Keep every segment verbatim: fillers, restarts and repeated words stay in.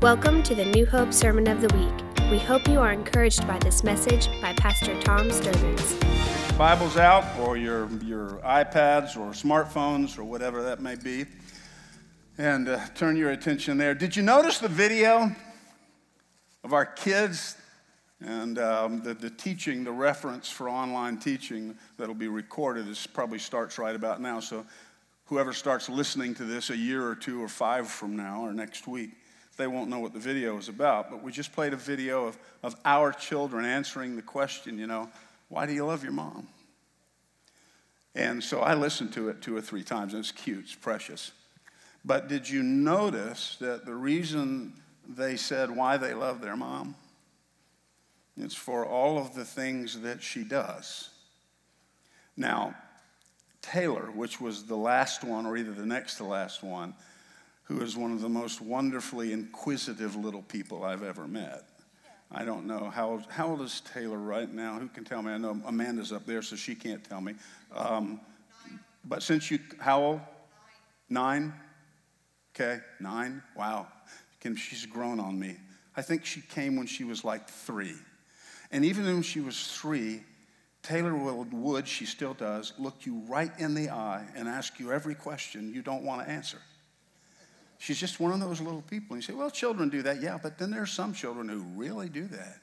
Welcome to the New Hope Sermon of the Week. We hope you are encouraged by this message by Pastor Tom Sturgis. Bibles out, or your, your iPads or smartphones or whatever that may be, and uh, turn your attention there. Did you notice the video of our kids and um, the, the teaching, the reference for online teaching that'll be recorded? This probably starts right about now, so whoever starts listening to this a year or two or five from now or next week, they won't know what the video is about, but we just played a video of, of our children answering the question, you know, why do you love your mom? And so I listened to it two or three times, and it's cute, it's precious. But did you notice that the reason they said why they love their mom? It's for all of the things that she does. Now, Taylor, which was the last one, or either the next to last one, who is one of the most wonderfully inquisitive little people I've ever met. I don't know, how old, how old is Taylor right now? Who can tell me? I know Amanda's up there, so she can't tell me. Um, but since you, how old? Nine? Okay, nine, wow. She's grown on me. I think she came when she was like three. And even when she was three, Taylor would, she still does, look you right in the eye and ask you every question you don't want to answer. She's just one of those little people. And you say, well, children do that. Yeah, but then there's some children who really do that.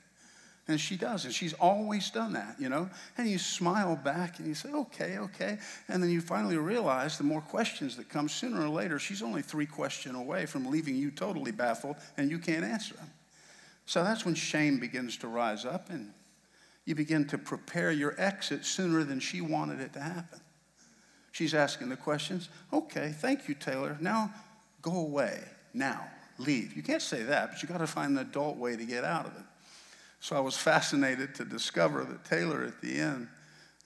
And she does, and she's always done that, you know. And you smile back, and you say, okay, okay. And then you finally realize the more questions that come, sooner or later, she's only three questions away from leaving you totally baffled, and you can't answer them. So that's when shame begins to rise up, and you begin to prepare your exit sooner than she wanted it to happen. She's asking the questions. Okay, thank you, Taylor. Now, go away, now, leave. You can't say that, but you got to find an adult way to get out of it. So I was fascinated to discover that Taylor at the end,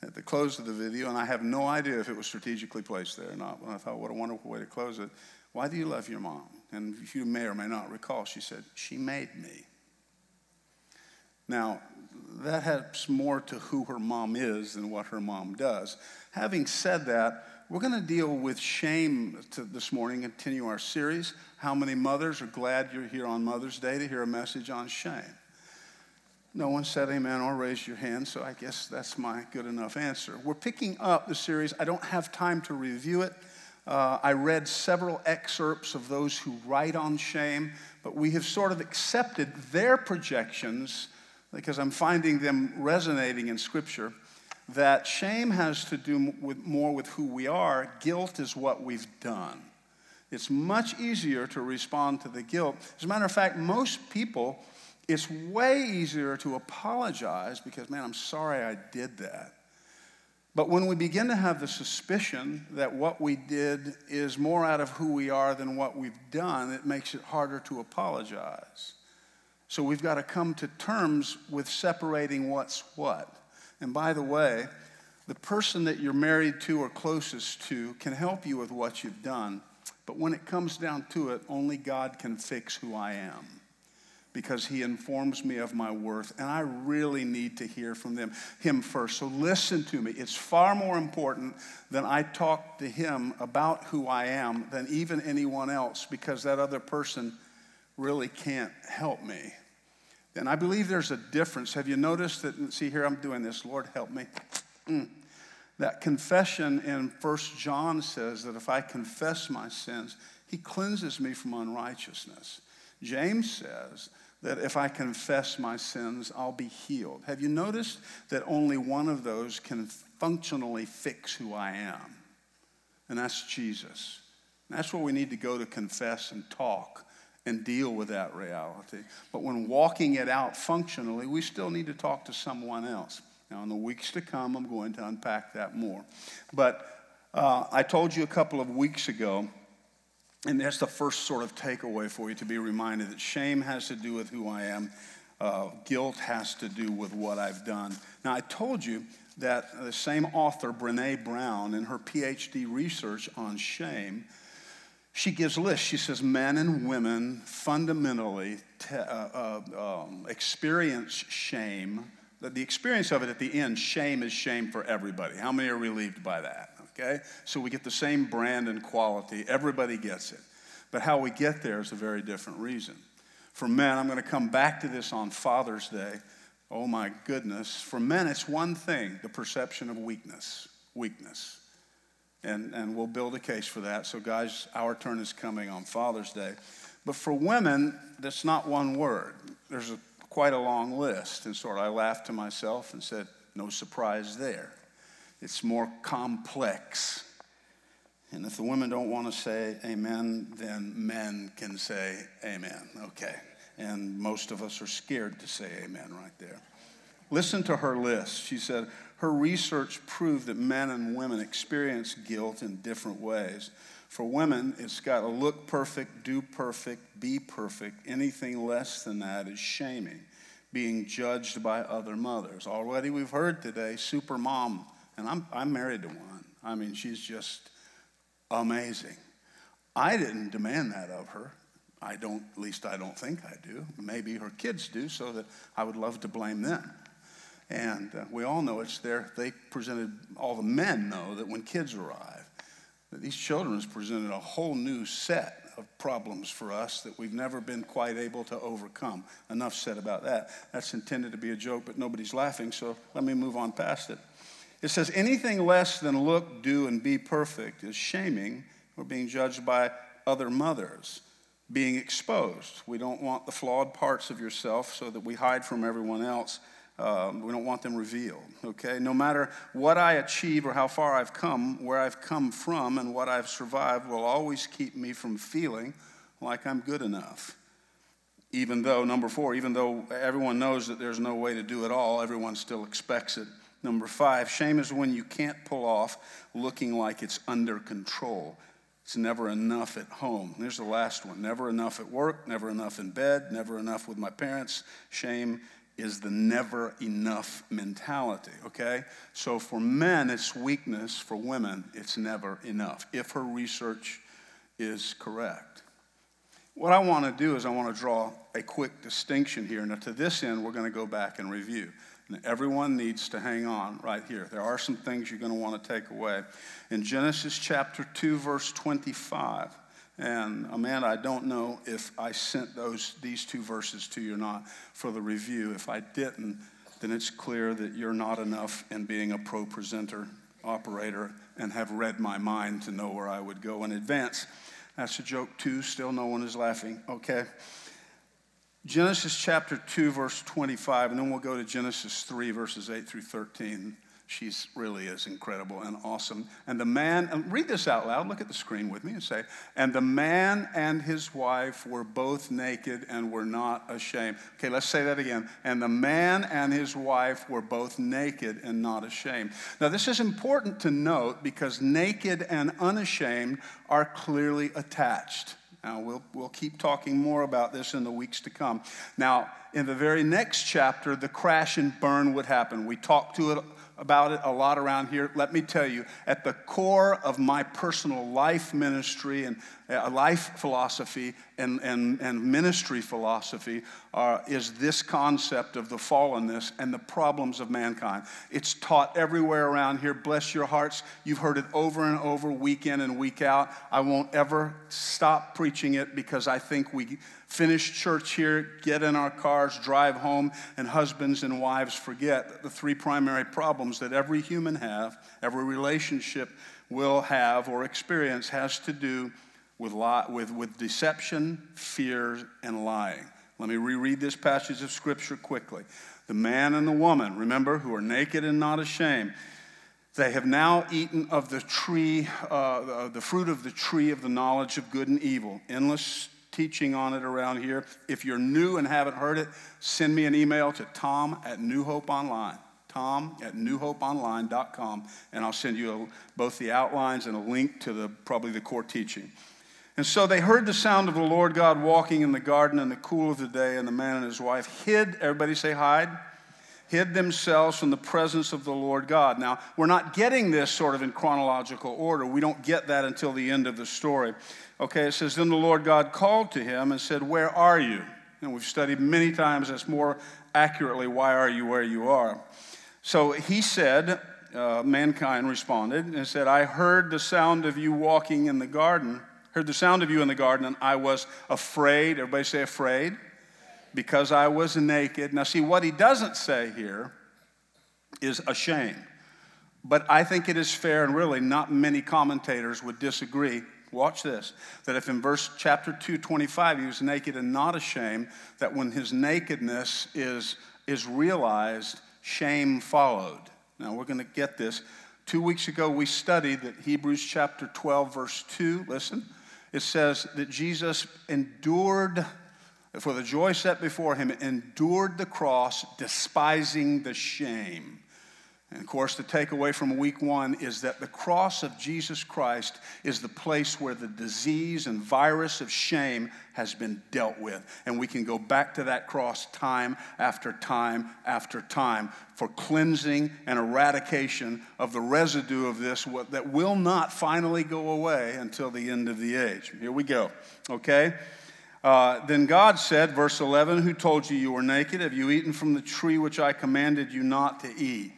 at the close of the video, and I have no idea if it was strategically placed there or not, but I thought, what a wonderful way to close it. Why do you love your mom? And if you may or may not recall, she said, she made me. Now, that has more to who her mom is than what her mom does. Having said that, we're going to deal with shame this morning, continue our series. How many mothers are glad you're here on Mother's Day to hear a message on shame? No one said amen or raised your hand, so I guess that's my good enough answer. We're picking up the series. I don't have time to review it. Uh, I read several excerpts of those who write on shame, but we have sort of accepted their projections, because I'm finding them resonating in Scripture, that shame has to do with more with who we are. Guilt is what we've done. It's much easier to respond to the guilt. As a matter of fact, most people, it's way easier to apologize because, man, I'm sorry I did that. But when we begin to have the suspicion that what we did is more out of who we are than what we've done, it makes it harder to apologize. So we've got to come to terms with separating what's what. And by the way, the person that you're married to or closest to can help you with what you've done, but when it comes down to it, only God can fix who I am, because he informs me of my worth, and I really need to hear from them, him first. So listen to me. It's far more important than I talk to him about who I am than even anyone else, because that other person really can't help me. And I believe there's a difference. Have you noticed that? See, here I'm doing this. Lord, help me. Mm. That confession in First John says that if I confess my sins, he cleanses me from unrighteousness. James says that if I confess my sins, I'll be healed. Have you noticed that only one of those can functionally fix who I am? And that's Jesus. And that's where we need to go to confess and talk and deal with that reality. But when walking it out functionally, we still need to talk to someone else. Now, in the weeks to come, I'm going to unpack that more. But uh, I told you a couple of weeks ago, and that's the first sort of takeaway for you, to be reminded that shame has to do with who I am. Uh, guilt has to do with what I've done. Now, I told you that the same author, Brené Brown, in her P H D research on shame, she gives lists. She says men and women fundamentally te- uh, uh, um, experience shame. The experience of it at the end, shame is shame for everybody. How many are relieved by that? Okay? So we get the same brand and quality. Everybody gets it. But how we get there is a very different reason. For men, I'm going to come back to this on Father's Day. Oh my goodness. For men, it's one thing, the perception of weakness. Weakness. And, and we'll build a case for that. So guys, our turn is coming on Father's Day. But for women, that's not one word. There's a, quite a long list. And sort of I laughed to myself and said, no surprise there. It's more complex. And if the women don't want to say amen, then men can say amen. Okay. And most of us are scared to say amen right there. Listen to her list. She said, her research proved that men and women experience guilt in different ways. For women, it's got to look perfect, do perfect, be perfect. Anything less than that is shaming, being judged by other mothers. Already we've heard today, super mom. And I'm I'm married to one. I mean, she's just amazing. I didn't demand that of her. I don't, at least I don't think I do. Maybe her kids do, so that I would love to blame them. And uh, we all know it's there. They presented, all the men know that when kids arrive, that these children has presented a whole new set of problems for us that we've never been quite able to overcome. Enough said about that. That's intended to be a joke, but nobody's laughing, so let me move on past it. It says, anything less than look, do, and be perfect is shaming or being judged by other mothers, being exposed. We don't want the flawed parts of yourself so that we hide from everyone else. Um, we don't want them revealed, okay? No matter what I achieve or how far I've come, where I've come from and what I've survived will always keep me from feeling like I'm good enough. Even though, number four, even though everyone knows that there's no way to do it all, everyone still expects it. Number five, shame is when you can't pull off looking like it's under control. It's never enough at home. There's the last one. Never enough at work, never enough in bed, never enough with my parents. Shame is the never enough mentality, okay? So for men, it's weakness. For women, it's never enough, if her research is correct. What I want to do is I want to draw a quick distinction here. Now, to this end, we're going to go back and review. And everyone needs to hang on right here. There are some things you're going to want to take away. In Genesis chapter two, verse twenty-five, and Amanda, I don't know if I sent those these two verses to you or not for the review. If I didn't, then it's clear that you're not enough in being a pro presenter, operator, and have read my mind to know where I would go in advance. That's a joke too. Still no one is laughing. Okay. Genesis chapter two, verse twenty-five, and then we'll go to Genesis three, verses eight through thirteen. She really is incredible and awesome. And the man, and read this out loud, look at the screen with me and say, and the man and his wife were both naked and were not ashamed. Okay, let's say that again. And the man and his wife were both naked and not ashamed. Now, this is important to note because naked and unashamed are clearly attached. Now, we'll, we'll keep talking more about this in the weeks to come. Now, in the very next chapter, the crash and burn would happen. We talked to it, about it a lot around here. Let me tell you, at the core of my personal life ministry and uh, life philosophy and, and, and ministry philosophy uh, is this concept of the fallenness and the problems of mankind. It's taught everywhere around here. Bless your hearts. You've heard it over and over, week in and week out. I won't ever stop preaching it because I think we finish church here, get in our cars, drive home, and husbands and wives forget the three primary problems that every human have, every relationship will have or experience has to do with lie, with, with deception, fear, and lying. Let me reread this passage of Scripture quickly. The man and the woman, remember, who are naked and not ashamed, they have now eaten of the tree, uh, the fruit of the tree of the knowledge of good and evil. Endless teaching on it around here. If you're new and haven't heard it, send me an email to Tom at New Hope Online, Tom at new hope online dot com, and I'll send you a, both the outlines and a link to the probably the core teaching. And so they heard the sound of the Lord God walking in the garden in the cool of the day, and the man and his wife hid, everybody say hide, hid themselves from the presence of the Lord God. Now, we're not getting this sort of in chronological order. We don't get that until the end of the story. Okay, it says, then the Lord God called to him and said, where are you? And we've studied many times, that's more accurately, why are you where you are? So he said, uh, mankind responded and said, I heard the sound of you walking in the garden, heard the sound of you in the garden, and I was afraid. Everybody say afraid. because I was naked. Now, see, what he doesn't say here is ashamed. But I think it is fair, and really not many commentators would disagree. Watch this, that if in verse chapter two twenty-five he was naked and not ashamed, that when his nakedness is, is realized, shame followed. Now, we're going to get this. Two weeks ago, we studied that Hebrews chapter twelve, verse two, listen, it says that Jesus endured, for the joy set before him, endured the cross, despising the shame. And, of course, the takeaway from week one is that the cross of Jesus Christ is the place where the disease and virus of shame has been dealt with. And we can go back to that cross time after time after time for cleansing and eradication of the residue of this that will not finally go away until the end of the age. Here we go, okay? Uh, then God said, verse eleven, "Who told you you were naked? Have you eaten from the tree which I commanded you not to eat?"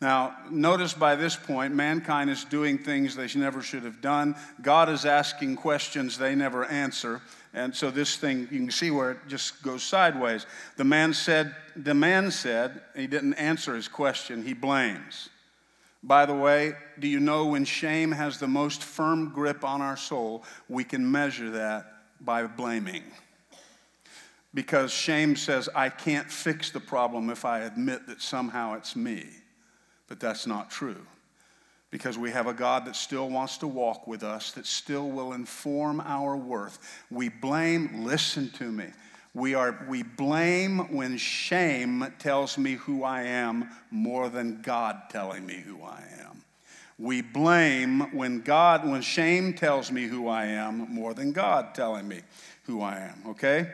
Now, notice by this point, mankind is doing things they never should have done. God is asking questions they never answer. And so this thing, you can see where it just goes sideways. The man said, the man said, he didn't answer his question, he blames. By the way, do you know when shame has the most firm grip on our soul, we can measure that by blaming. Because shame says, I can't fix the problem if I admit that somehow it's me. But that's not true, because we have a God that still wants to walk with us, that still will inform our worth. We blame, listen to me, we are we blame when shame tells me who I am more than God telling me who I am. We blame when God, when shame tells me who I am more than God telling me who I am, okay?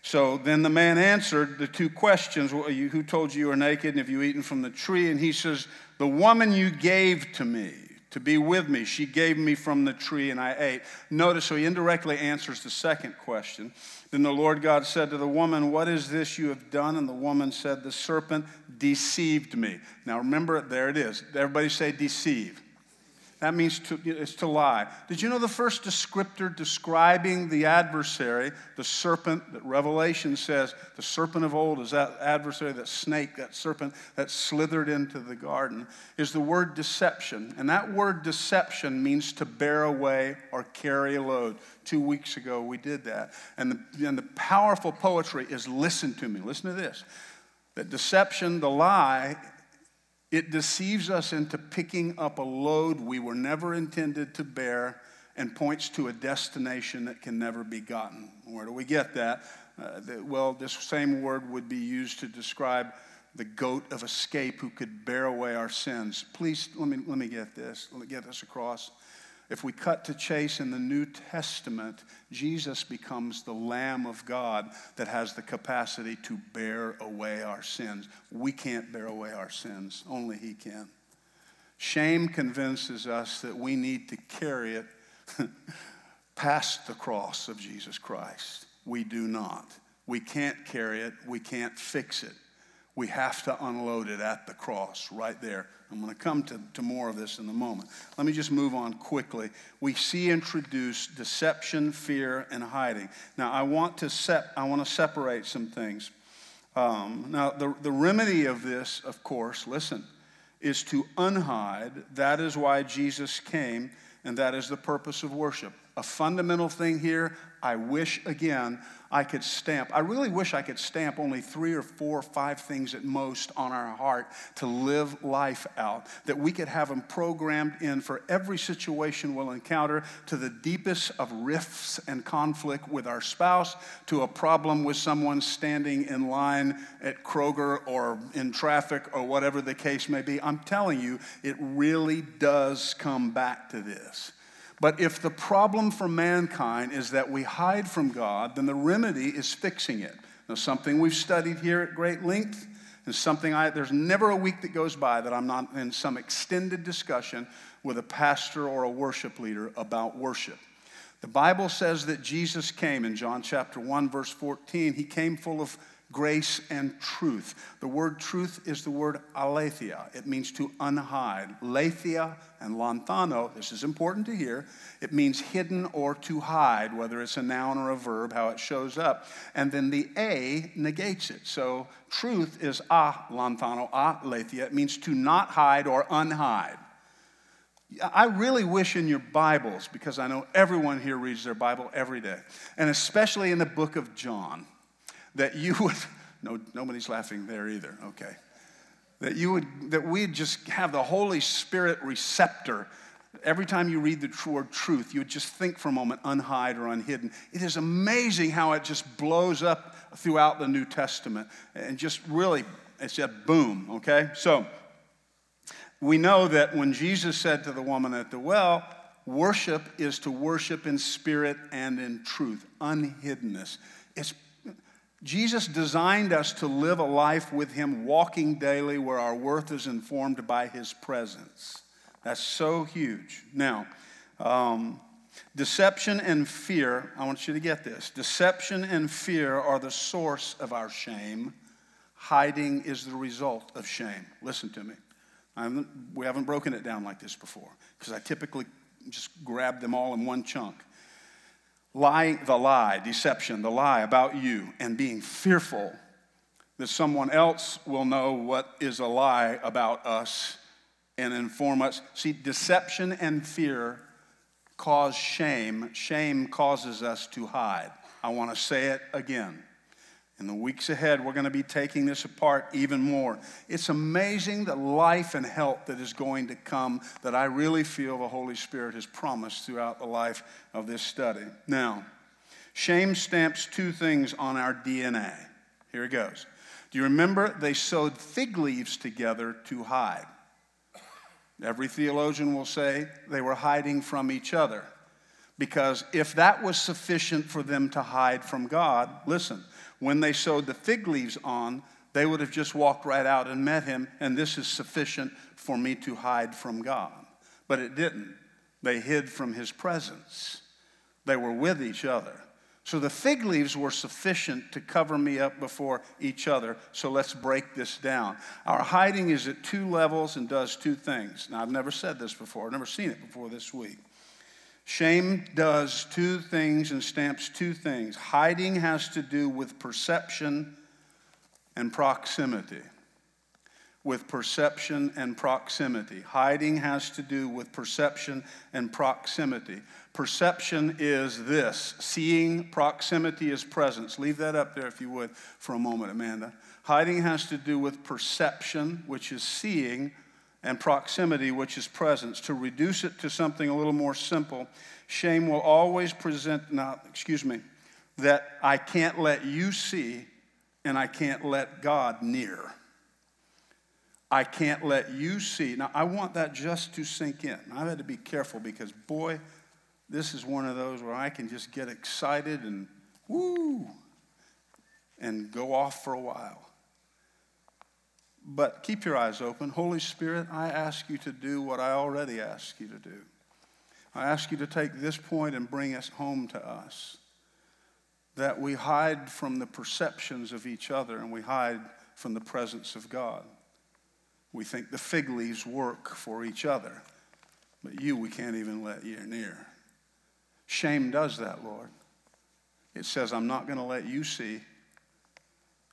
So then the man answered the two questions, who told you you were naked, and have you eaten from the tree? And he says, the woman you gave to me to be with me, she gave me from the tree and I ate. Notice, so he indirectly answers the second question. Then the Lord God said to the woman, what is this you have done? And the woman said, the serpent deceived me. Now remember, there it is. Everybody say deceive. That means to, it's to lie. Did you know the first descriptor describing the adversary, the serpent, that Revelation says the serpent of old is that adversary, that snake, that serpent that slithered into the garden, is the word deception. And that word deception means to bear away or carry a load. Two weeks ago we did that. And the, and the powerful poetry is, listen to me, listen to this, that deception, the lie, it deceives us into picking up a load we were never intended to bear and points to a destination that can never be gotten. Where do we get that? Uh, that well, this same word would be used to describe the goat of escape who could bear away our sins. Please, let me, let me get this. Let me get this across. If we cut to chase in the New Testament, Jesus becomes the Lamb of God that has the capacity to bear away our sins. We can't bear away our sins. Only he can. Shame convinces us that we need to carry it past the cross of Jesus Christ. We do not. We can't carry it. We can't fix it. We have to unload it at the cross right there. I'm going to come to, to more of this in a moment. Let me just move on quickly. We see introduced deception, fear, and hiding. Now, I want to sep- I want to separate some things. Um, now, the, the remedy of this, of course, listen, is to unhide. That is why Jesus came, and that is the purpose of worship. A fundamental thing here, I wish, again, I could stamp. I really wish I could stamp only three or four or five things at most on our heart to live life out, that we could have them programmed in for every situation we'll encounter, to the deepest of rifts and conflict with our spouse, to a problem with someone standing in line at Kroger or in traffic or whatever the case may be. I'm telling you, it really does come back to this. But if the problem for mankind is that we hide from God, then the remedy is fixing it. Now, something we've studied here at great length, and something I, there's never a week that goes by that I'm not in some extended discussion with a pastor or a worship leader about worship. The Bible says that Jesus came in John chapter one, verse fourteen. He came full of grace, and truth. The word truth is the word aletheia. It means to unhide. Lathia and lanthano, this is important to hear, it means hidden or to hide, whether it's a noun or a verb, how it shows up. And then the a negates it. So truth is a lanthano, a lathia. It means to not hide or unhide. I really wish in your Bibles, because I know everyone here reads their Bible every day, and especially in the book of John, that you would, no, nobody's laughing there either, okay, that you would, that we'd just have the Holy Spirit receptor. Every time you read the word truth, you would just think for a moment, unhide or unhidden. It is amazing how it just blows up throughout the New Testament, and just really, it's a boom, okay? So, we know that when Jesus said to the woman at the well, worship is to worship in spirit and in truth, unhiddenness. It's, Jesus designed us to live a life with him walking daily where our worth is informed by his presence. That's so huge. Now, um, deception and fear, I want you to get this. Deception and fear are the source of our shame. Hiding is the result of shame. Listen to me. I'm, we haven't broken it down like this before because I typically just grab them all in one chunk. Lying, the lie, deception, the lie about you and being fearful that someone else will know what is a lie about us and inform us. See, deception and fear cause shame. Shame causes us to hide. I want to say it again. In the weeks ahead, we're going to be taking this apart even more. It's amazing the life and help that is going to come that I really feel the Holy Spirit has promised throughout the life of this study. Now, shame stamps two things on our D N A. Here it goes. Do you remember they sewed fig leaves together to hide? Every theologian will say they were hiding from each other because if that was sufficient for them to hide from God, listen, when they sewed the fig leaves on, they would have just walked right out and met him, and this is sufficient for me to hide from God. But it didn't. They hid from his presence. They were with each other. So the fig leaves were sufficient to cover me up before each other, so let's break this down. Our hiding is at two levels and does two things. Now, I've never said this before. I've never seen it before this week. Shame does two things and stamps two things. Hiding has to do with perception and proximity. With perception and proximity. Hiding has to do with perception and proximity. Perception is this. Seeing, proximity is presence. Leave that up there if you would for a moment, Amanda. Hiding has to do with perception, which is seeing, and proximity, which is presence. To reduce it to something a little more simple, shame will always present, not, excuse me, that I can't let you see and I can't let God near. I can't let you see. Now, I want that just to sink in. I've had to be careful because, boy, this is one of those where I can just get excited and woo and go off for a while. But keep your eyes open. Holy Spirit, I ask you to do what I already ask you to do. I ask you to take this point and bring us home to us, that we hide from the perceptions of each other and we hide from the presence of God. We think the fig leaves work for each other, but you we can't even let you near. Shame does that, Lord. It says, I'm not going to let you see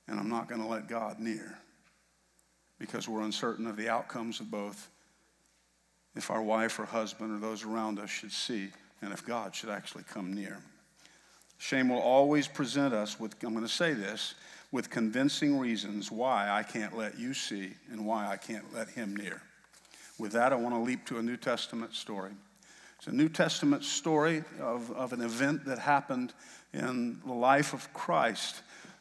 and I'm not going to let God near. Because we're uncertain of the outcomes of both, if our wife or husband or those around us should see, and if God should actually come near. Shame will always present us with, I'm going to say this, with convincing reasons why I can't let you see and why I can't let him near. With that, I want to leap to a New Testament story. It's a New Testament story of, of an event that happened in the life of Christ.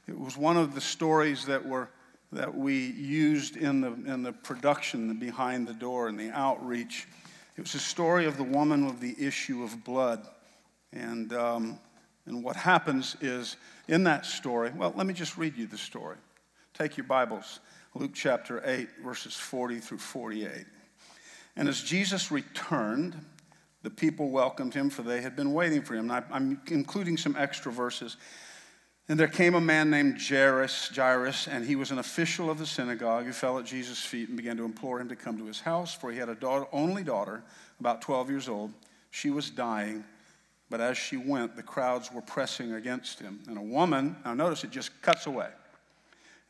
It was one of the stories that were that we used in the in the production, the behind the door and the outreach. It was a story of the woman with the issue of blood. And, um, and what happens is in that story, well, let me just read you the story. Take your Bibles, Luke chapter eight, verses forty through forty-eight. And as Jesus returned, the people welcomed him, for they had been waiting for him. And I, I'm including some extra verses. And there came a man named Jairus, Jairus, and he was an official of the synagogue who fell at Jesus' feet and began to implore him to come to his house, for he had a daughter, only daughter, about twelve years old. She was dying, but as she went, the crowds were pressing against him. And a woman, now notice it just cuts away,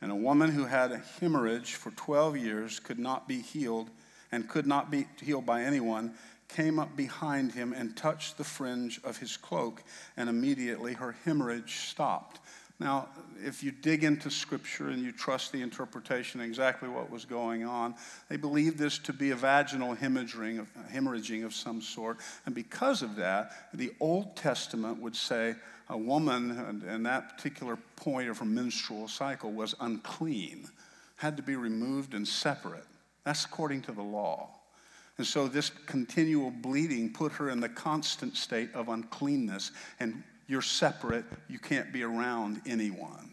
and a woman who had a hemorrhage for twelve years could not be healed and could not be healed by anyone, came up behind him and touched the fringe of his cloak, and immediately her hemorrhage stopped. Now, if you dig into Scripture and you trust the interpretation of exactly what was going on, they believed this to be a vaginal hemorrhaging of some sort. And because of that, the Old Testament would say a woman, in that particular point of her menstrual cycle, was unclean, had to be removed and separate. That's according to the law. And so this continual bleeding put her in the constant state of uncleanness. And you're separate. You can't be around anyone.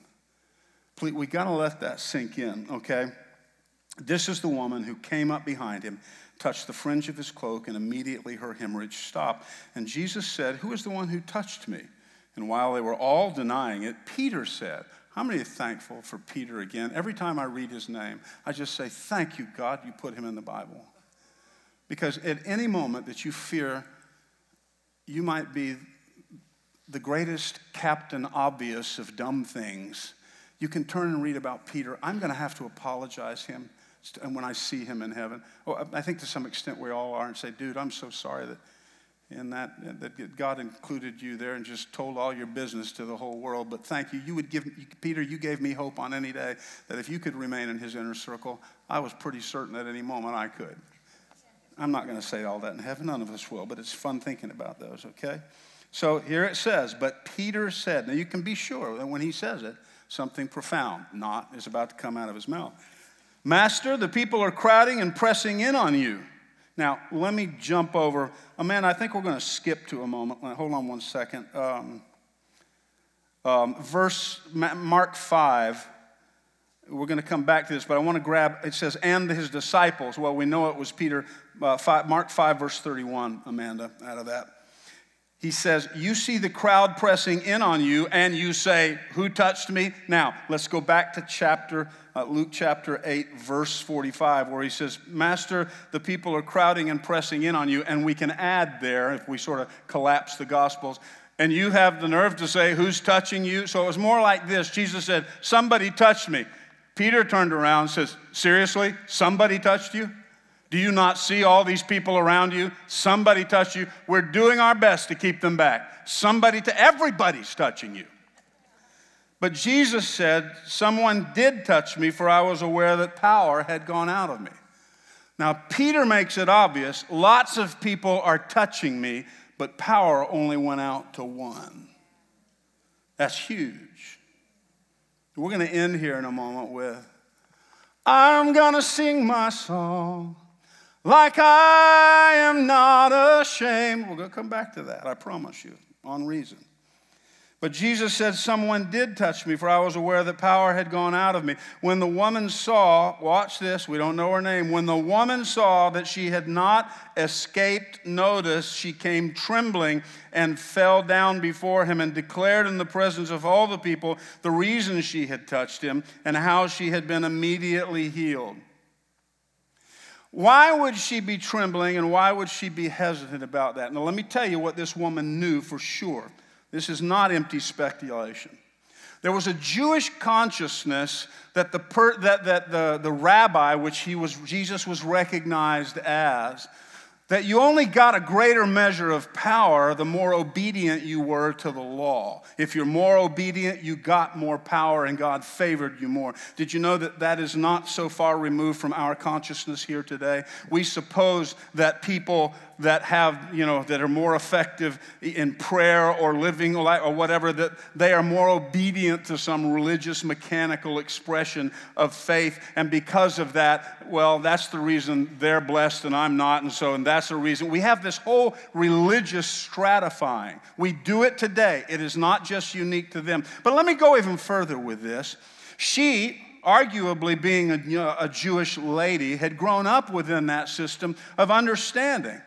Please, we got to let that sink in, okay? This is the woman who came up behind him, touched the fringe of his cloak, and immediately her hemorrhage stopped. And Jesus said, "Who is the one who touched me?" And while they were all denying it, Peter said, how many are thankful for Peter again? Every time I read his name, I just say, thank you, God, you put him in the Bible. Because at any moment that you fear, you might be the greatest Captain Obvious of dumb things. You can turn and read about Peter. I'm going to have to apologize him when I see him in heaven. Oh, I think to some extent we all are, and say, dude, I'm so sorry that in that that God included you there and just told all your business to the whole world. But thank you. You would give Peter, you gave me hope on any day that if you could remain in his inner circle, I was pretty certain at any moment I could. I'm not going to say all that in heaven. None of us will, but it's fun thinking about those, okay? So here it says, but Peter said, now you can be sure that when he says it, something profound, not, is about to come out of his mouth. Master, the people are crowding and pressing in on you. Now, let me jump over. Oh, man, I think we're going to skip to a moment. Hold on one second. Um, um, verse, Mark five. We're going to come back to this, but I want to grab, it says, and his disciples. Well, we know it was Peter, uh, five, Mark five, verse thirty-one, Amanda, out of that. He says, you see the crowd pressing in on you, and you say, who touched me? Now, let's go back to chapter uh, Luke chapter eight, verse forty-five, where he says, Master, the people are crowding and pressing in on you, and we can add there, if we sort of collapse the Gospels, and you have the nerve to say, who's touching you? So it was more like this. Jesus said, somebody touched me. Peter turned around and says, seriously, somebody touched you? Do you not see all these people around you? Somebody touched you. We're doing our best to keep them back. Somebody, to everybody's touching you. But Jesus said, someone did touch me, for I was aware that power had gone out of me. Now, Peter makes it obvious, lots of people are touching me, but power only went out to one. That's huge. We're going to end here in a moment with, I'm going to sing my song like I am not ashamed. We're going to come back to that, I promise you, on reason. But Jesus said, someone did touch me, for I was aware that power had gone out of me. When the woman saw, watch this, we don't know her name. When the woman saw that she had not escaped notice, she came trembling and fell down before him and declared in the presence of all the people the reason she had touched him and how she had been immediately healed. Why would she be trembling and why would she be hesitant about that? Now, let me tell you what this woman knew for sure. This is not empty speculation. There was a Jewish consciousness that the per, that that the, the rabbi, which he was Jesus was recognized as, that you only got a greater measure of power the more obedient you were to the law. If you're more obedient, you got more power and God favored you more. Did you know that that is not so far removed from our consciousness here today? We suppose that people that have, you know, that are more effective in prayer or living life or whatever, that they are more obedient to some religious mechanical expression of faith. And because of that, well, that's the reason they're blessed and I'm not. And so, and that's the reason we have this whole religious stratifying. We do it today. It is not just unique to them. But let me go even further with this. She, arguably being a, you know, a Jewish lady, had grown up within that system of understanding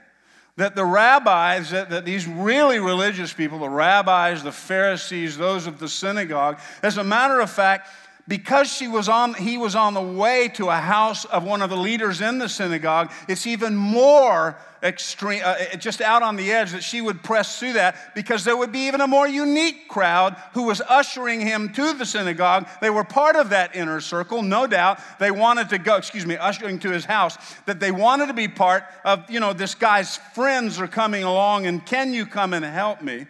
that the rabbis, that, that these really religious people, the rabbis, the Pharisees, those of the synagogue, as a matter of fact, because she was on, he was on the way to a house of one of the leaders in the synagogue, it's even more extreme, uh, just out on the edge that she would press through that, because there would be even a more unique crowd who was ushering him to the synagogue. They were part of that inner circle, no doubt. They wanted to go, excuse me, ushering to his house, that they wanted to be part of, you know, this guy's friends are coming along and can you come and help me?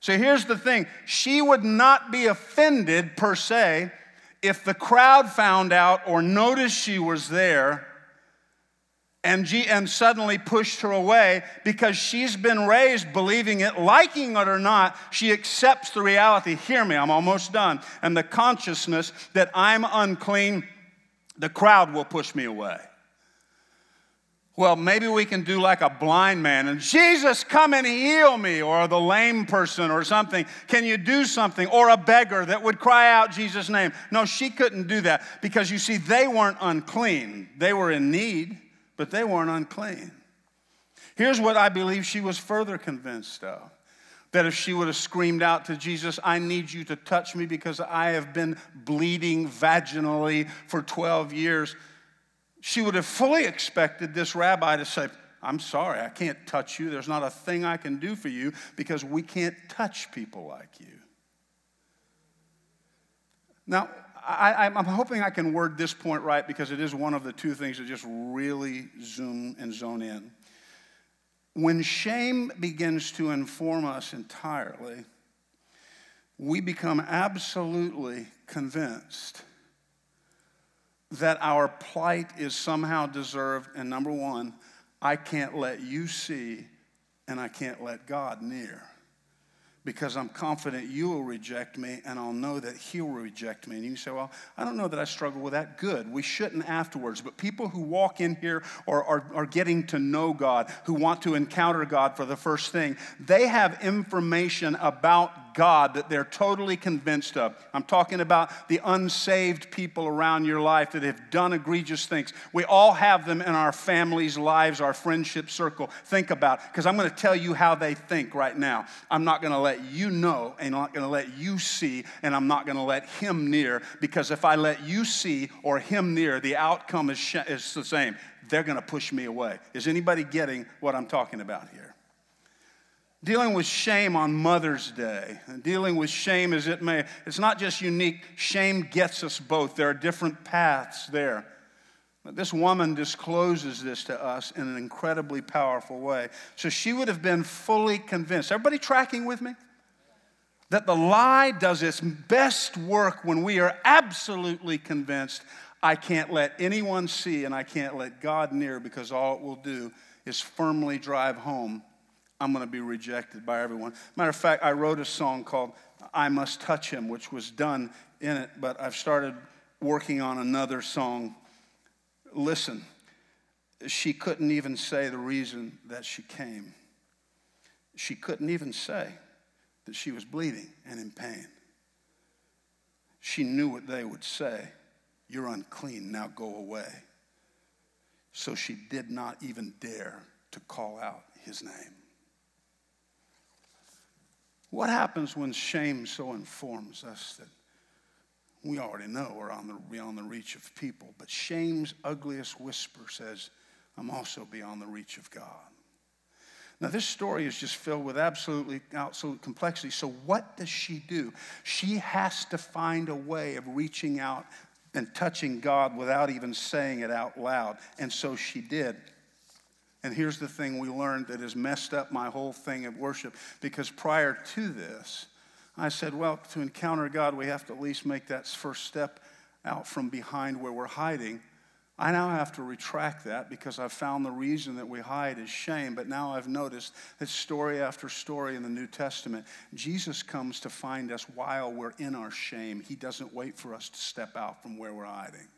So here's the thing. She would not be offended, per se, if the crowd found out or noticed she was there and, G- and suddenly pushed her away, because she's been raised believing it, liking it or not, she accepts the reality. Hear me, I'm almost done. And the consciousness that I'm unclean, the crowd will push me away. Well, maybe we can do like a blind man and, Jesus, come and heal me, or the lame person or something. Can you do something? Or a beggar that would cry out Jesus' name. No, she couldn't do that, because you see, they weren't unclean. They were in need, but they weren't unclean. Here's what I believe she was further convinced of, that if she would have screamed out to Jesus, I need you to touch me because I have been bleeding vaginally for twelve years, she would have fully expected this rabbi to say, I'm sorry, I can't touch you. There's not a thing I can do for you, because we can't touch people like you. Now, I, I'm hoping I can word this point right, because it is one of the two things that just really zoom and zone in. When shame begins to inform us entirely, we become absolutely convinced that our plight is somehow deserved, and number one, I can't let you see, and I can't let God near, because I'm confident you will reject me, and I'll know that he'll reject me. And you say, well, I don't know that I struggle with that. Good, we shouldn't afterwards. But people who walk in here or are, are getting to know God, who want to encounter God for the first thing, they have information about God that they're totally convinced of. I'm talking about the unsaved people around your life that have done egregious things. We all have them in our families, lives, our friendship circle. Think about it, because I'm going to tell you how they think right now. I'm not going to let you know, and I'm not going to let you see, and I'm not going to let him near, because if I let you see or him near, the outcome is, sh- is the same. They're going to push me away. Is anybody getting what I'm talking about here? Dealing with shame on Mother's Day, and dealing with shame as it may, it's not just unique. Shame gets us both. There are different paths there. This woman discloses this to us in an incredibly powerful way. So she would have been fully convinced. Everybody tracking with me? That the lie does its best work when we are absolutely convinced I can't let anyone see and I can't let God near, because all it will do is firmly drive home I'm going to be rejected by everyone. Matter of fact, I wrote a song called I Must Touch Him, which was done in it, but I've started working on another song. Listen, she couldn't even say the reason that she came. She couldn't even say that she was bleeding and in pain. She knew what they would say. You're unclean, now go away. So she did not even dare to call out his name. What happens when shame so informs us that we already know we're on the, beyond the reach of people, but shame's ugliest whisper says, I'm also beyond the reach of God. Now, this story is just filled with absolutely, absolute complexity. So what does she do? She has to find a way of reaching out and touching God without even saying it out loud. And so she did. And here's the thing we learned that has messed up my whole thing of worship, because prior to this, I said, well, to encounter God, we have to at least make that first step out from behind where we're hiding. I now have to retract that, because I've found the reason that we hide is shame. But now I've noticed that story after story in the New Testament, Jesus comes to find us while we're in our shame. He doesn't wait for us to step out from where we're hiding.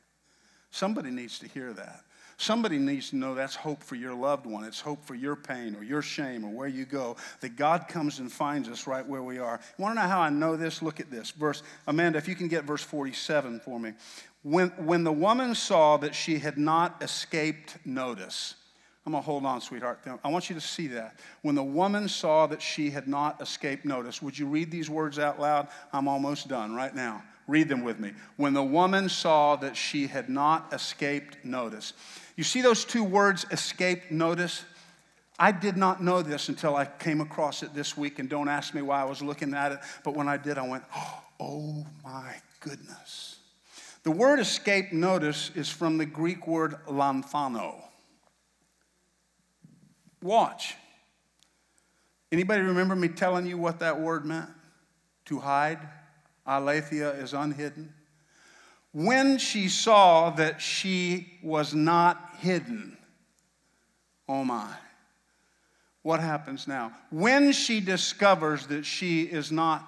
Somebody needs to hear that. Somebody needs to know that's hope for your loved one. It's hope for your pain or your shame or where you go, that God comes and finds us right where we are. You want to know how I know this? Look at this. Verse, Amanda, if you can get verse forty-seven for me. When, when the woman saw that she had not escaped notice. I'm going to hold on, sweetheart. I want you to see that. When the woman saw that she had not escaped notice, would you read these words out loud? I'm almost done right now. Read them with me. When the woman saw that she had not escaped notice. You see those two words, escaped notice? I did not know this until I came across it this week, and don't ask me why I was looking at it, but when I did, I went, oh my goodness. The word escape notice is from the Greek word lanthano. Watch. Anybody remember me telling you what that word meant? To hide. Aletheia is unhidden. When she saw that she was not hidden, oh my, what happens now? When she discovers that she is not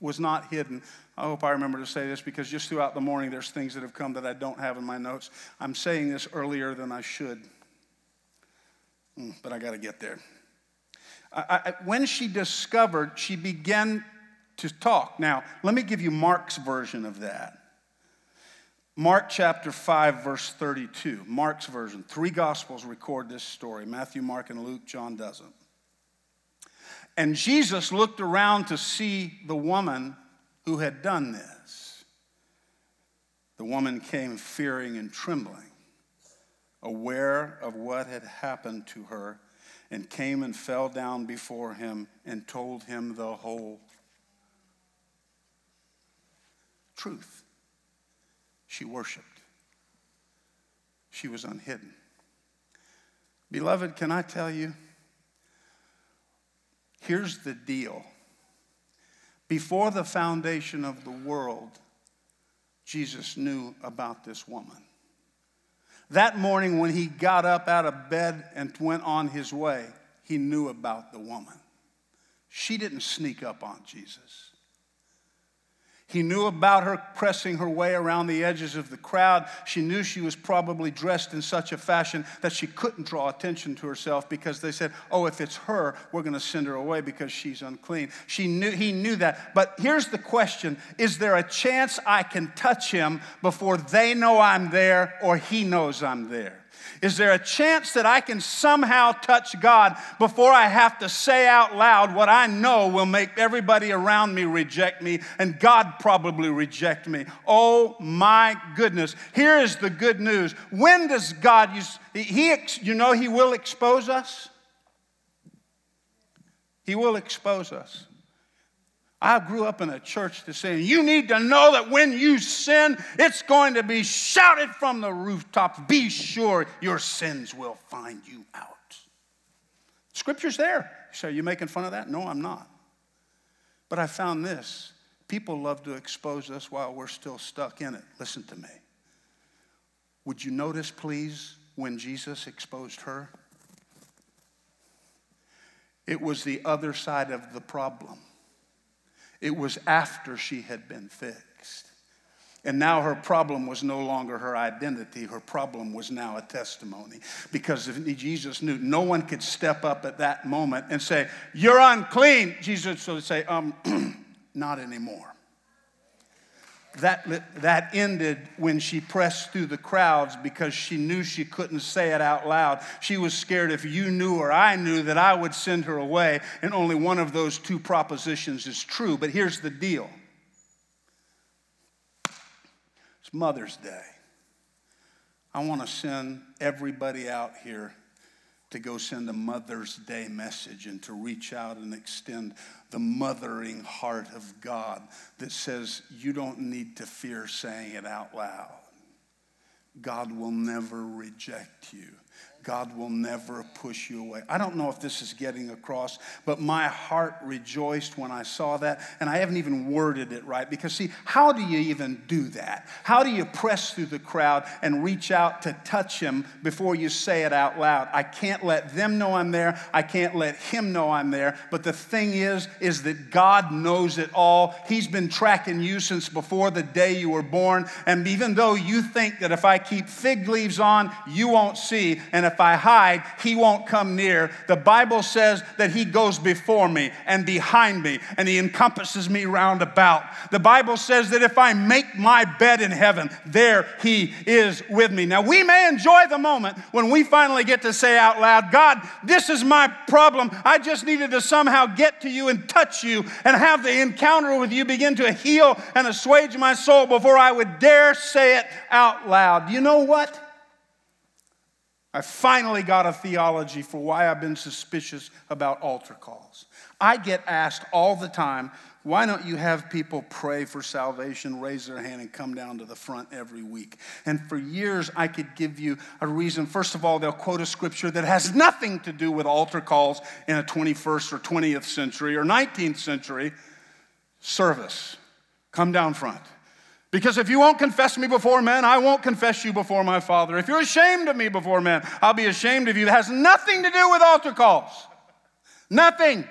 was not hidden, I hope I remember to say this because just throughout the morning there's things that have come that I don't have in my notes. I'm saying this earlier than I should. But I got to get there. I, I, when she discovered, she began to talk. Now, let me give you Mark's version of that. Mark chapter five, verse thirty-two. Mark's version. Three Gospels record this story. Matthew, Mark, and Luke. John doesn't. And Jesus looked around to see the woman who had done this. The woman came fearing and trembling, aware of what had happened to her, and came and fell down before him and told him the whole truth. She worshiped. She was unhidden. Beloved, can I tell you? Here's the deal. Before the foundation of the world, Jesus knew about this woman. That morning when he got up out of bed and went on his way, he knew about the woman. She didn't sneak up on Jesus. He knew about her pressing her way around the edges of the crowd. She knew she was probably dressed in such a fashion that she couldn't draw attention to herself because they said, oh, if it's her, we're going to send her away because she's unclean. She knew, he knew that. But here's the question. Is there a chance I can touch him before they know I'm there or he knows I'm there? Is there a chance that I can somehow touch God before I have to say out loud what I know will make everybody around me reject me and God probably reject me? Oh my goodness. Here is the good news. When does God, use, he, you know he will expose us? He will expose us. I grew up in a church that's saying, you need to know that when you sin, it's going to be shouted from the rooftops. Be sure your sins will find you out. Scripture's there. You say, are you making fun of that? No, I'm not. But I found this. People love to expose us while we're still stuck in it. Listen to me. Would you notice, please, when Jesus exposed her? It was the other side of the problem. It was after she had been fixed. And now her problem was no longer her identity. Her problem was now a testimony. Because Jesus knew no one could step up at that moment and say, you're unclean. Jesus would say, um, not anymore. That, that ended when she pressed through the crowds because she knew she couldn't say it out loud. She was scared if you knew or I knew that I would send her away, and only one of those two propositions is true. But here's the deal. It's Mother's Day. I want to send everybody out here to go send a Mother's Day message and to reach out and extend the mothering heart of God that says you don't need to fear saying it out loud. God will never reject you. God will never push you away. I don't know if this is getting across, but my heart rejoiced when I saw that, and I haven't even worded it right because, see, how do you even do that? How do you press through the crowd and reach out to touch him before you say it out loud? I can't let them know I'm there. I can't let him know I'm there, but the thing is, is that God knows it all. He's been tracking you since before the day you were born, and even though you think that if I keep fig leaves on, you won't see, me, and if I hide, he won't come near. The Bible says that he goes before me and behind me, and he encompasses me round about. The Bible says that if I make my bed in heaven, there he is with me. Now, we may enjoy the moment when we finally get to say out loud, God, this is my problem. I just needed to somehow get to you and touch you and have the encounter with you begin to heal and assuage my soul before I would dare say it out loud. You know what? I finally got a theology for why I've been suspicious about altar calls. I get asked all the time, why don't you have people pray for salvation, raise their hand, and come down to the front every week? And for years, I could give you a reason. First of all, they'll quote a scripture that has nothing to do with altar calls in a twenty-first or twentieth century or nineteenth century service. Come down front. Because if you won't confess me before men, I won't confess you before my Father. If you're ashamed of me before men, I'll be ashamed of you. It has nothing to do with altar calls. Nothing.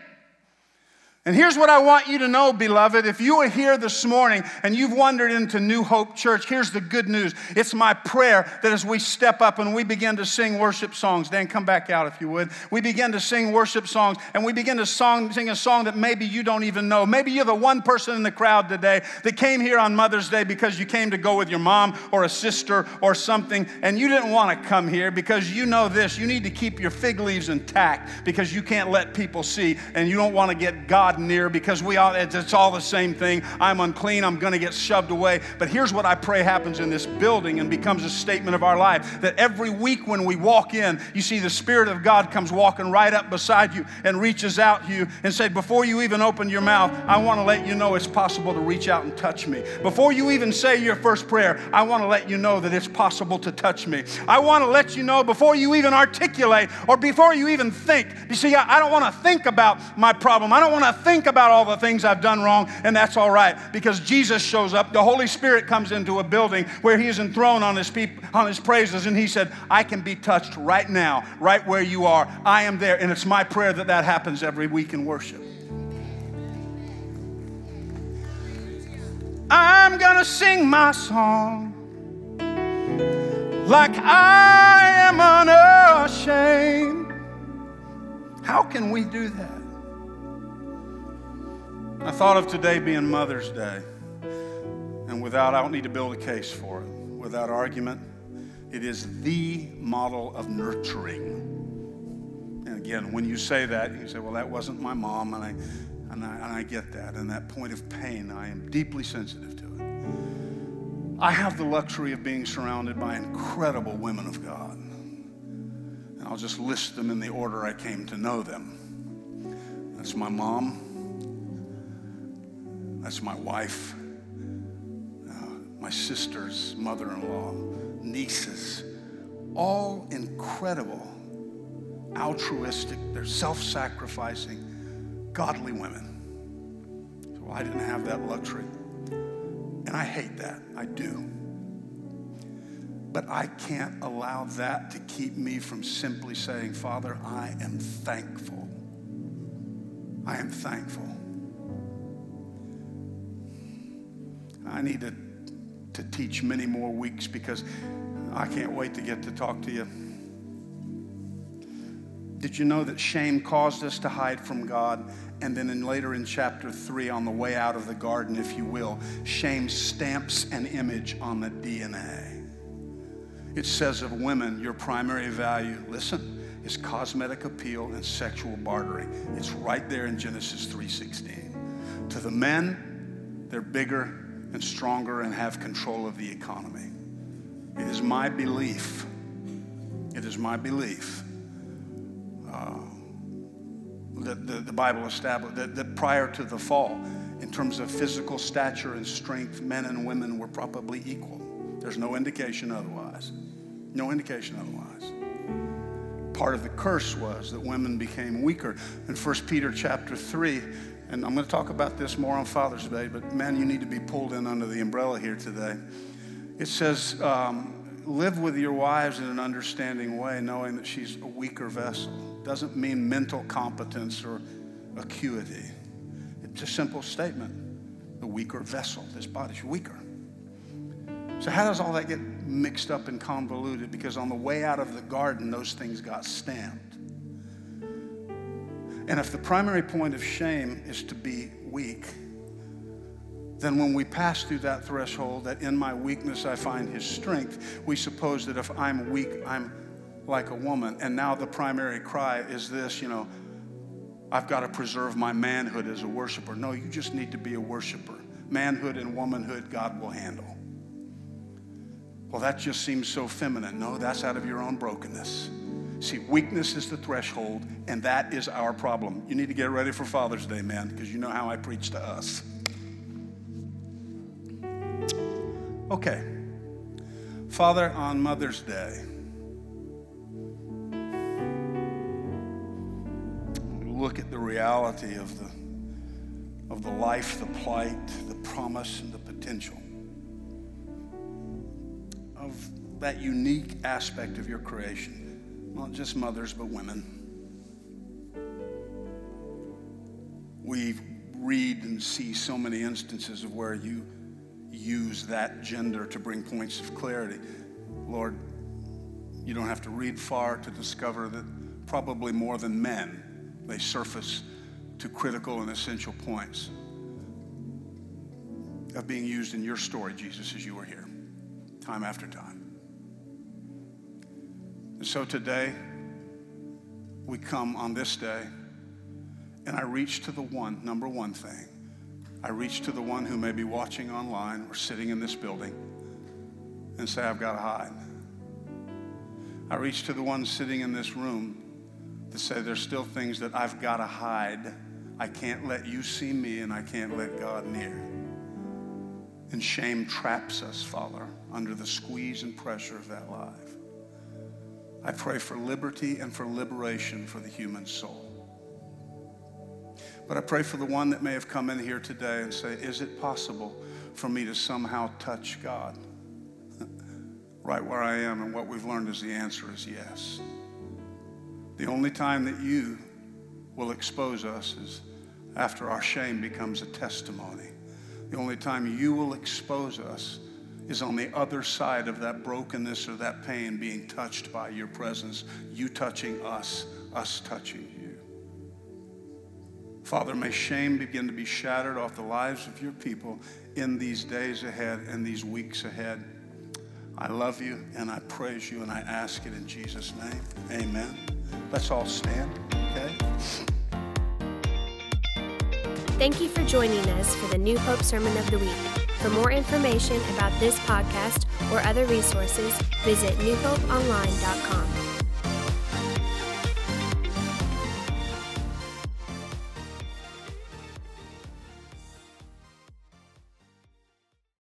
And here's what I want you to know, beloved. If you are here this morning and you've wandered into New Hope Church, here's the good news. It's my prayer that as we step up and we begin to sing worship songs, Dan, come back out if you would. We begin to sing worship songs and we begin to song, sing a song that maybe you don't even know. Maybe you're the one person in the crowd today that came here on Mother's Day because you came to go with your mom or a sister or something, and you didn't want to come here because you know this. You need to keep your fig leaves intact because you can't let people see, and you don't want to get God near because we all, it's all the same thing. I'm unclean. I'm going to get shoved away. But here's what I pray happens in this building and becomes a statement of our life, that every week when we walk in, you see the Spirit of God comes walking right up beside you and reaches out to you and said, before you even open your mouth, I want to let you know it's possible to reach out and touch me. Before you even say your first prayer, I want to let you know that it's possible to touch me. I want to let you know before you even articulate or before you even think. You see, I don't want to think about my problem. I don't want to think about all the things I've done wrong, and that's all right, because Jesus shows up. The Holy Spirit comes into a building where he is enthroned on his peop- on his praises, and he said, I can be touched right now, right where you are. I am there, and it's my prayer that that happens every week in worship. I'm gonna sing my song like I am unashamed. How can we do that? I thought of today being Mother's Day, and without, I don't need to build a case for it. Without argument, it is the model of nurturing. And again, when you say that, you say, well, that wasn't my mom, and I, and I, and I get that. And that point of pain, I am deeply sensitive to it. I have the luxury of being surrounded by incredible women of God. And I'll just list them in the order I came to know them. That's my mom. That's my wife, uh, my sister's mother-in-law, nieces, all incredible, altruistic, they're self-sacrificing, godly women. So, well, I didn't have that luxury. And I hate that, I do. But I can't allow that to keep me from simply saying, Father, I am thankful. I am thankful. I need to, to teach many more weeks because I can't wait to get to talk to you. Did you know that shame caused us to hide from God? And then in later in chapter three, on the way out of the garden, if you will, shame stamps an image on the D N A. It says of women, your primary value, listen, is cosmetic appeal and sexual bartering. It's right there in Genesis three sixteen. To the men, they're bigger and stronger and have control of the economy. It is my belief, it is my belief uh, that the, the Bible established that, that prior to the fall, in terms of physical stature and strength, men and women were probably equal. There's no indication otherwise. No indication otherwise. Part of the curse was that women became weaker. In First Peter chapter three, and I'm going to talk about this more on Father's Day, but man, you need to be pulled in under the umbrella here today. It says, um, live with your wives in an understanding way, knowing that she's a weaker vessel. Doesn't mean mental competence or acuity. It's a simple statement. The weaker vessel, this body's weaker. So how does all that get mixed up and convoluted? Because on the way out of the garden, those things got stamped. And if the primary point of shame is to be weak, then when we pass through that threshold, that in my weakness I find his strength, we suppose that if I'm weak, I'm like a woman. And now the primary cry is this, you know, I've got to preserve my manhood as a worshiper. No, you just need to be a worshiper. Manhood and womanhood, God will handle. Well, that just seems so feminine. No, that's out of your own brokenness. See, weakness is the threshold, and that is our problem. You need to get ready for Father's Day, man, because you know how I preach to us. Okay. Father, on Mother's Day, look at the reality of the of the life, the plight, the promise, and the potential of that unique aspect of your creation, not just mothers, but women. We read and see so many instances of where you use that gender to bring points of clarity. Lord, you don't have to read far to discover that probably more than men, they surface to critical and essential points of being used in your story, Jesus, as you were here, time after time. And so today, we come on this day, and I reach to the one, number one thing. I reach to the one who may be watching online or sitting in this building and say, I've got to hide. I reach to the one sitting in this room to say there's still things that I've got to hide. I can't let you see me, and I can't let God near. And shame traps us, Father, under the squeeze and pressure of that life. I pray for liberty and for liberation for the human soul. But I pray for the one that may have come in here today and say, is it possible for me to somehow touch God? Right where I am, and what we've learned is the answer is yes. The only time that you will expose us is after our shame becomes a testimony. The only time you will expose us is on the other side of that brokenness or that pain being touched by your presence, you touching us, us touching you. Father, may shame begin to be shattered off the lives of your people in these days ahead and these weeks ahead. I love you, and I praise you, and I ask it in Jesus' name. Amen. Let's all stand, okay? Thank you for joining us for the New Hope Sermon of the Week. For more information about this podcast or other resources, visit new hope online dot com.